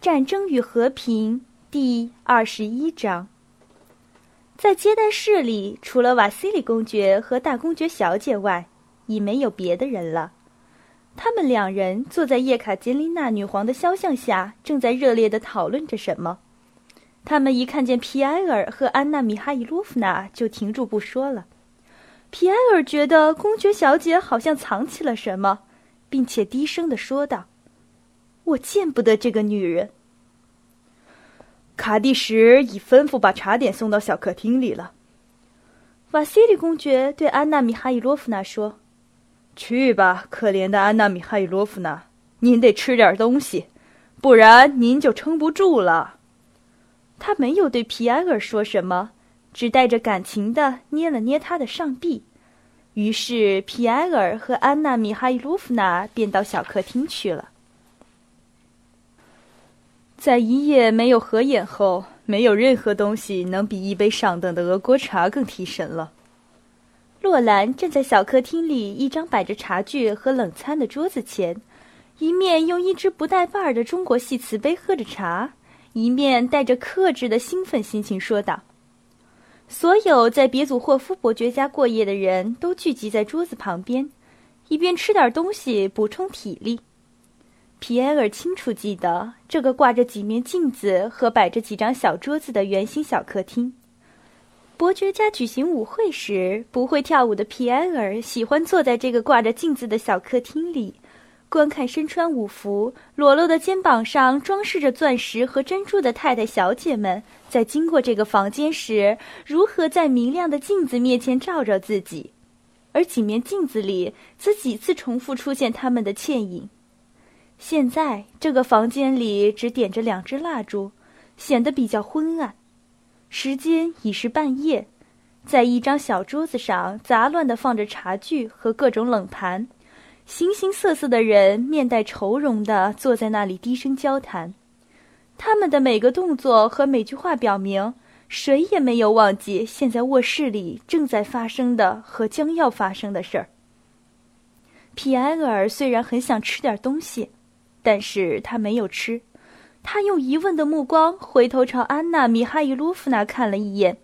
战争与和平》第21章。在接待室里，除了瓦西里公爵和大公爵小姐外，已没有别的人了。他们两人坐在叶卡捷琳娜女皇的肖像下，正在热烈地讨论着什么。他们一看见皮埃尔和安娜米哈伊洛夫娜，就停住不说了。皮埃尔觉得公爵小姐好像藏起了什么，并且低声地说道：“我见不得这个女人。”卡蒂什已吩咐把茶点送到小客厅里了。瓦西里公爵对安娜米哈伊洛夫娜说：“去吧，可怜的安娜米哈伊洛夫娜，您得吃点东西，不然您就撑不住了。”他没有对皮埃尔说什么，只带着感情地捏了捏他的上臂。于是皮埃尔和安娜米哈伊洛夫娜便到小客厅去了。在一夜没有合眼后，没有任何东西能比一杯上等的俄国茶更提神了。洛兰站在小客厅里一张摆着茶具和冷餐的桌子前，一面用一只不带把儿的中国戏瓷杯喝着茶，一面带着克制的兴奋心情说道：“所有在别祖霍夫伯爵家过夜的人都聚集在桌子旁边，以便吃点东西补充体力。”皮埃尔清楚记得这个挂着几面镜子和摆着几张小桌子的圆形小客厅。伯爵家举行舞会时，不会跳舞的皮埃尔喜欢坐在这个挂着镜子的小客厅里，观看身穿舞服、裸露的肩膀上装饰着钻石和珍珠的太太小姐们在经过这个房间时，如何在明亮的镜子面前照着自己，而几面镜子里则几次重复出现他们的倩影。现在这个房间里只点着2支蜡烛，显得比较昏暗。时间已是半夜，在一张小桌子上杂乱地放着茶具和各种冷盘，形形色色的人面带愁容地坐在那里低声交谈。他们的每个动作和每句话表明，谁也没有忘记现在卧室里正在发生的和将要发生的事儿。皮埃尔虽然很想吃点东西，但是他没有吃。他用疑问的目光回头朝安娜米哈伊洛夫娜看了一眼，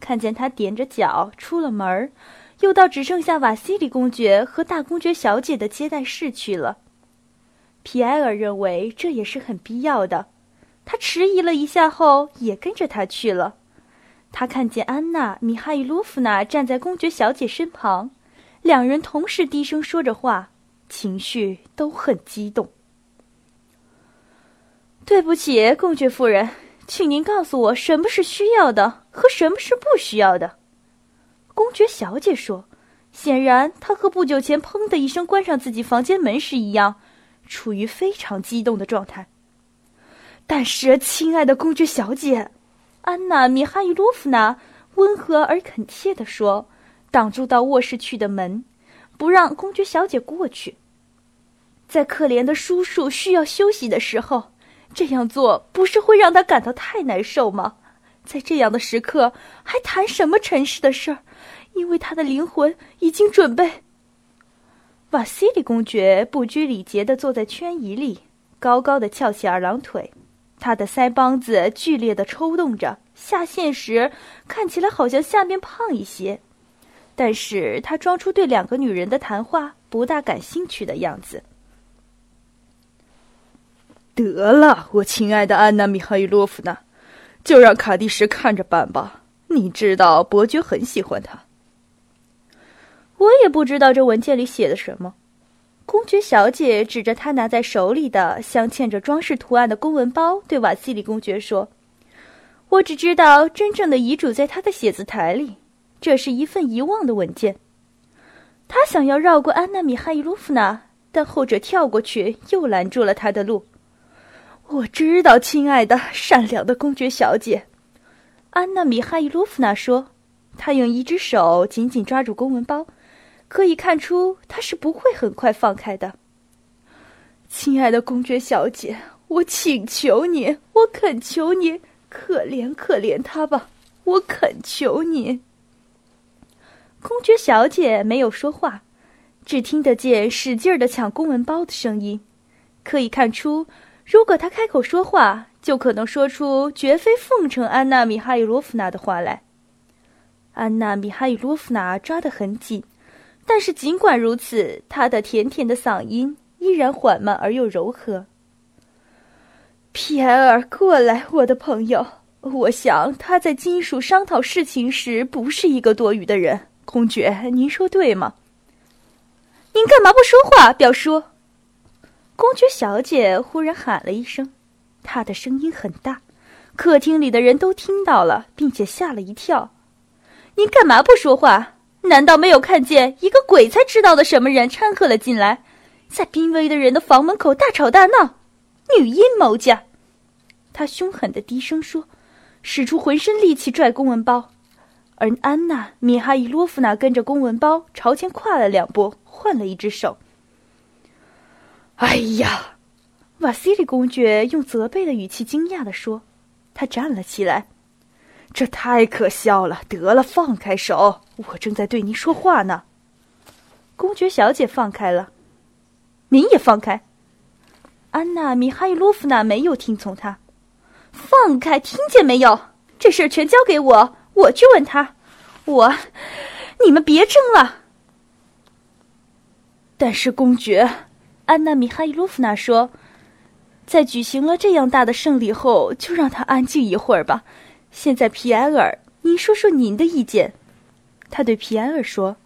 看见她踮着脚出了门，又到只剩下瓦西里公爵和大公爵小姐的接待室去了。皮埃尔认为这也是很必要的，他迟疑了一下后也跟着他去了。他看见安娜米哈伊洛夫娜站在公爵小姐身旁，两人同时低声说着话，情绪都很激动。“对不起，公爵夫人，请您告诉我什么是需要的和什么是不需要的。”公爵小姐说，显然她和不久前砰的一声关上自己房间门时一样，处于非常激动的状态。“但是，亲爱的公爵小姐，”安娜米哈伊洛夫娜温和而恳切地说，挡住到卧室去的门，不让公爵小姐过去。“在可怜的叔叔需要休息的时候，这样做不是会让他感到太难受吗？在这样的时刻还谈什么尘世的事儿？因为他的灵魂已经准备。”瓦西里公爵不拘礼节地坐在圈椅里，高高地翘起二郎腿，他的腮帮子剧烈地抽动着，下线时看起来好像下面胖一些，但是他装出对2个女人的谈话不大感兴趣的样子。“得了，我亲爱的安娜米哈伊洛夫娜，就让卡蒂什看着办吧，你知道伯爵很喜欢他。”“我也不知道这文件里写的什么。”公爵小姐指着她拿在手里的镶嵌着装饰图案的公文包对瓦西里公爵说，“我只知道真正的遗嘱在他的写字台里，这是一份遗忘的文件。他想要绕过安娜米哈伊洛夫娜，但后者跳过去又拦住了他的路。”“我知道，亲爱的善良的公爵小姐。”安娜米哈伊洛夫娜说，她用一只手紧紧抓住公文包，可以看出她是不会很快放开的。“亲爱的公爵小姐，我请求你，我恳求你，可怜他吧，我恳求你。”公爵小姐没有说话，只听得见使劲地抢公文包的声音，可以看出如果他开口说话，就可能说出绝非奉承安娜·米哈伊洛夫娜的话来。安娜·米哈伊洛夫娜抓得很紧，但是尽管如此，她的甜甜的嗓音依然缓慢而又柔和。皮埃尔，过来，我的朋友。我想他在金属商讨事情时不是一个多余的人。公爵，您说对吗？您干嘛不说话，表叔？公爵小姐忽然喊了一声，她的声音很大，客厅里的人都听到了，并且吓了一跳。您干嘛不说话？难道没有看见一个鬼才知道的什么人掺和了进来，在濒危的人的房门口大吵大闹？女阴谋家！她凶狠地低声说，使出浑身力气拽公文包，而安娜·米哈伊洛夫娜跟着公文包朝前跨了2步，换了一只手。哎呀！瓦西里公爵用责备的语气惊讶地说。他站了起来。这太可笑了，得了，放开手，我正在对您说话呢。公爵小姐放开了。您也放开。安娜·米哈伊洛夫娜没有听从他。放开，听见没有？这事儿全交给我，我去问他。你们别争了。但是公爵，安娜·米哈伊洛夫娜说，在举行了这样大的胜利后，就让他安静一会儿吧。现在皮埃尔，您说说您的意见。他对皮埃尔说。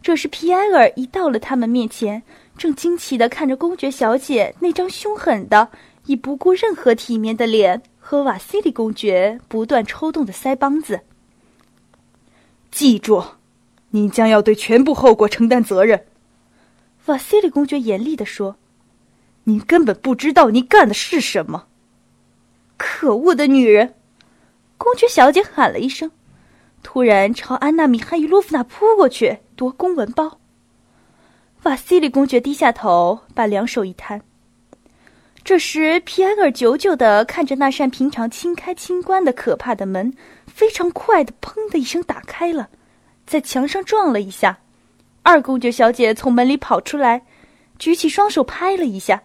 这时皮埃尔一到了他们面前，正惊奇地看着公爵小姐那张凶狠的以不顾任何体面的脸和瓦西里公爵不断抽动的腮帮子。记住，你将要对全部后果承担责任。瓦西里公爵严厉地说，你根本不知道你干的是什么。可恶的女人！公爵小姐喊了一声，突然朝安娜·米哈伊洛夫娜扑过去夺公文包。瓦西里公爵低下头，把2手一摊。这时皮埃尔久久地看着那扇平常轻开轻关的可怕的门，非常快地砰的一声打开了，在墙上撞了一下。二公爵小姐从门里跑出来，举起双手拍了一下。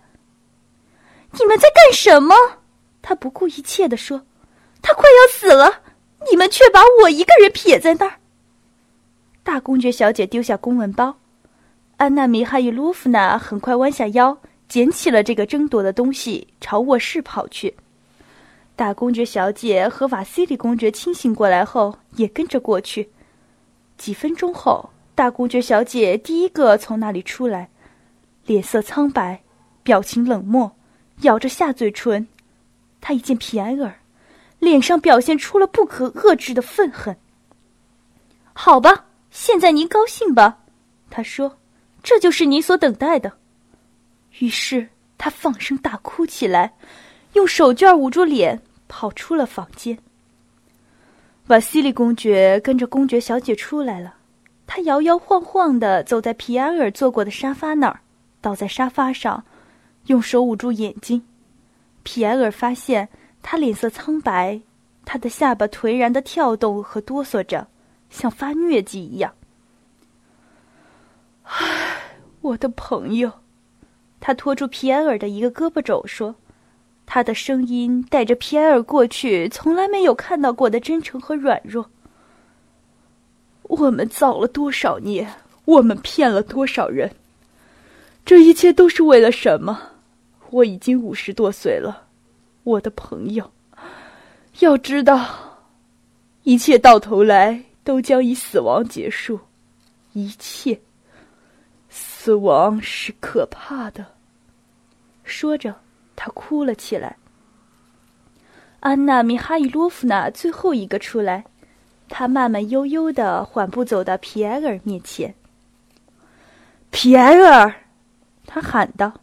你们在干什么？她不顾一切地说，她快要死了，你们却把我一个人撇在那儿。大公爵小姐丢下公文包，安娜·米哈伊洛夫娜很快弯下腰捡起了这个争夺的东西，朝卧室跑去。大公爵小姐和瓦西里公爵清醒过来后，也跟着过去。几分钟后，大公爵小姐第一个从那里出来，脸色苍白，表情冷漠，咬着下嘴唇。她一见皮埃尔，脸上表现出了不可遏制的愤恨。好吧，现在您高兴吧，她说，这就是您所等待的。于是他放声大哭起来，用手绢捂住脸，跑出了房间。瓦西里公爵跟着公爵小姐出来了，他摇摇晃晃地走在皮埃尔坐过的沙发那儿，倒在沙发上，用手捂住眼睛。皮埃尔发现他脸色苍白，他的下巴颓然地跳动和哆嗦着，像发疟疾一样。唉，我的朋友。他拖住皮埃尔的一个胳膊肘说，他的声音带着皮埃尔过去从来没有看到过的真诚和软弱。我们造了多少孽，我们骗了多少人，这一切都是为了什么？我已经50多岁了，我的朋友，要知道，一切到头来都将以死亡结束，一切。死亡是可怕的。说着他哭了起来。安娜·米哈伊洛夫娜最后一个出来，她慢慢悠悠地缓步走到皮埃尔面前。皮埃尔，她喊道。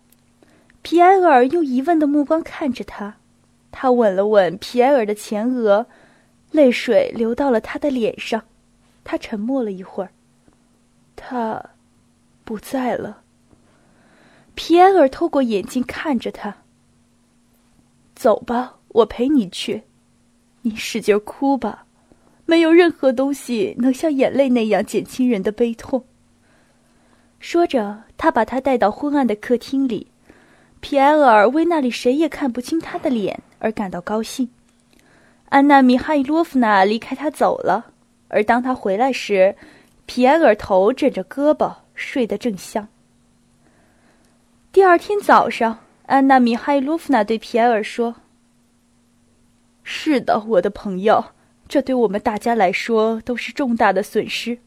皮埃尔用疑问的目光看着她，她吻了吻皮埃尔的前额，泪水流到了他的脸上。她沉默了一会儿。她不在了。皮埃尔透过眼睛看着他。走吧，我陪你去，你使劲哭吧，没有任何东西能像眼泪那样减轻人的悲痛。说着他把他带到昏暗的客厅里，皮埃尔为那里谁也看不清他的脸而感到高兴。安娜米哈伊洛夫娜离开他走了，而当他回来时，皮埃尔头枕着胳膊睡得正香。第二天早上，安娜米哈伊洛夫娜对皮埃尔说：“是的，我的朋友，这对我们大家来说都是重大的损失，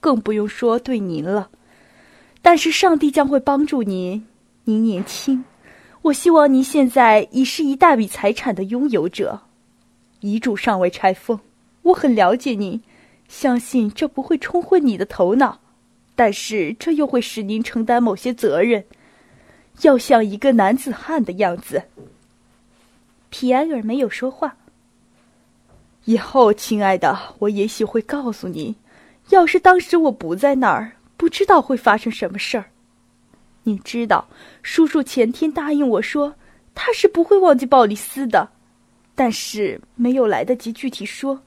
更不用说对您了。但是上帝将会帮助您，您年轻，我希望您现在已是一大笔财产的拥有者。遗嘱尚未拆封，我很了解您，相信这不会冲昏你的头脑，但是这又会使您承担某些责任，要像一个男子汉的样子。”皮埃尔没有说话。以后，亲爱的，我也许会告诉您，要是当时我不在那儿，不知道会发生什么事儿。你知道，叔叔前天答应我说，他是不会忘记鲍里斯的，但是没有来得及具体说。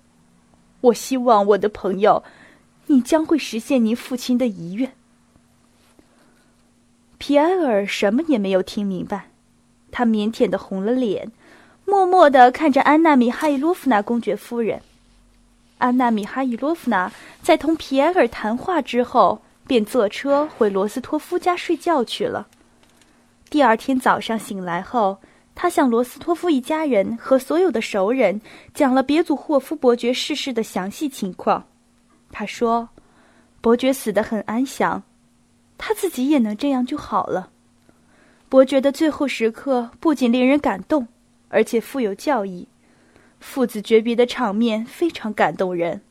我希望，我的朋友，你将会实现您父亲的遗愿。皮埃尔什么也没有听明白，他腼腆地红了脸，默默地看着安娜米哈伊洛夫娜公爵夫人。安娜米哈伊洛夫娜在同皮埃尔谈话之后，便坐车回罗斯托夫家睡觉去了。第二天早上醒来后，他向罗斯托夫一家人和所有的熟人讲了别祖霍夫伯爵逝世的详细情况。他说，伯爵死得很安详，他自己也能这样就好了。伯爵的最后时刻不仅令人感动，而且富有教义，父子诀别的场面非常感动人，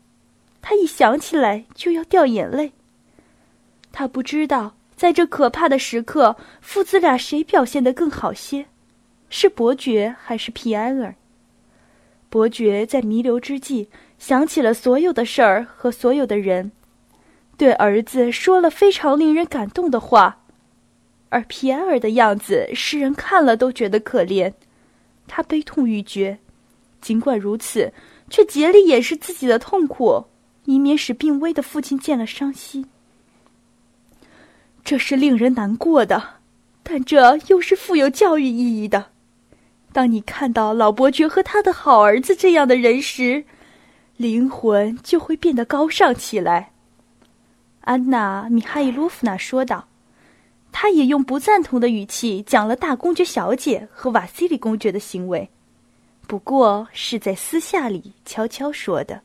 他一想起来就要掉眼泪。他不知道在这可怕的时刻，父子俩谁表现得更好些，是伯爵还是皮埃尔。伯爵在弥留之际想起了所有的事儿和所有的人，对儿子说了非常令人感动的话，而皮埃尔的样子使人看了都觉得可怜，他悲痛欲绝，尽管如此，却竭力掩饰自己的痛苦，以免使病危的父亲见了伤心。这是令人难过的，但这又是富有教育意义的。当你看到老伯爵和他的好儿子这样的人时，灵魂就会变得高尚起来。安娜·米哈伊洛夫娜说道，她也用不赞同的语气讲了大公爵小姐和瓦西里公爵的行为，不过是在私下里悄悄说的。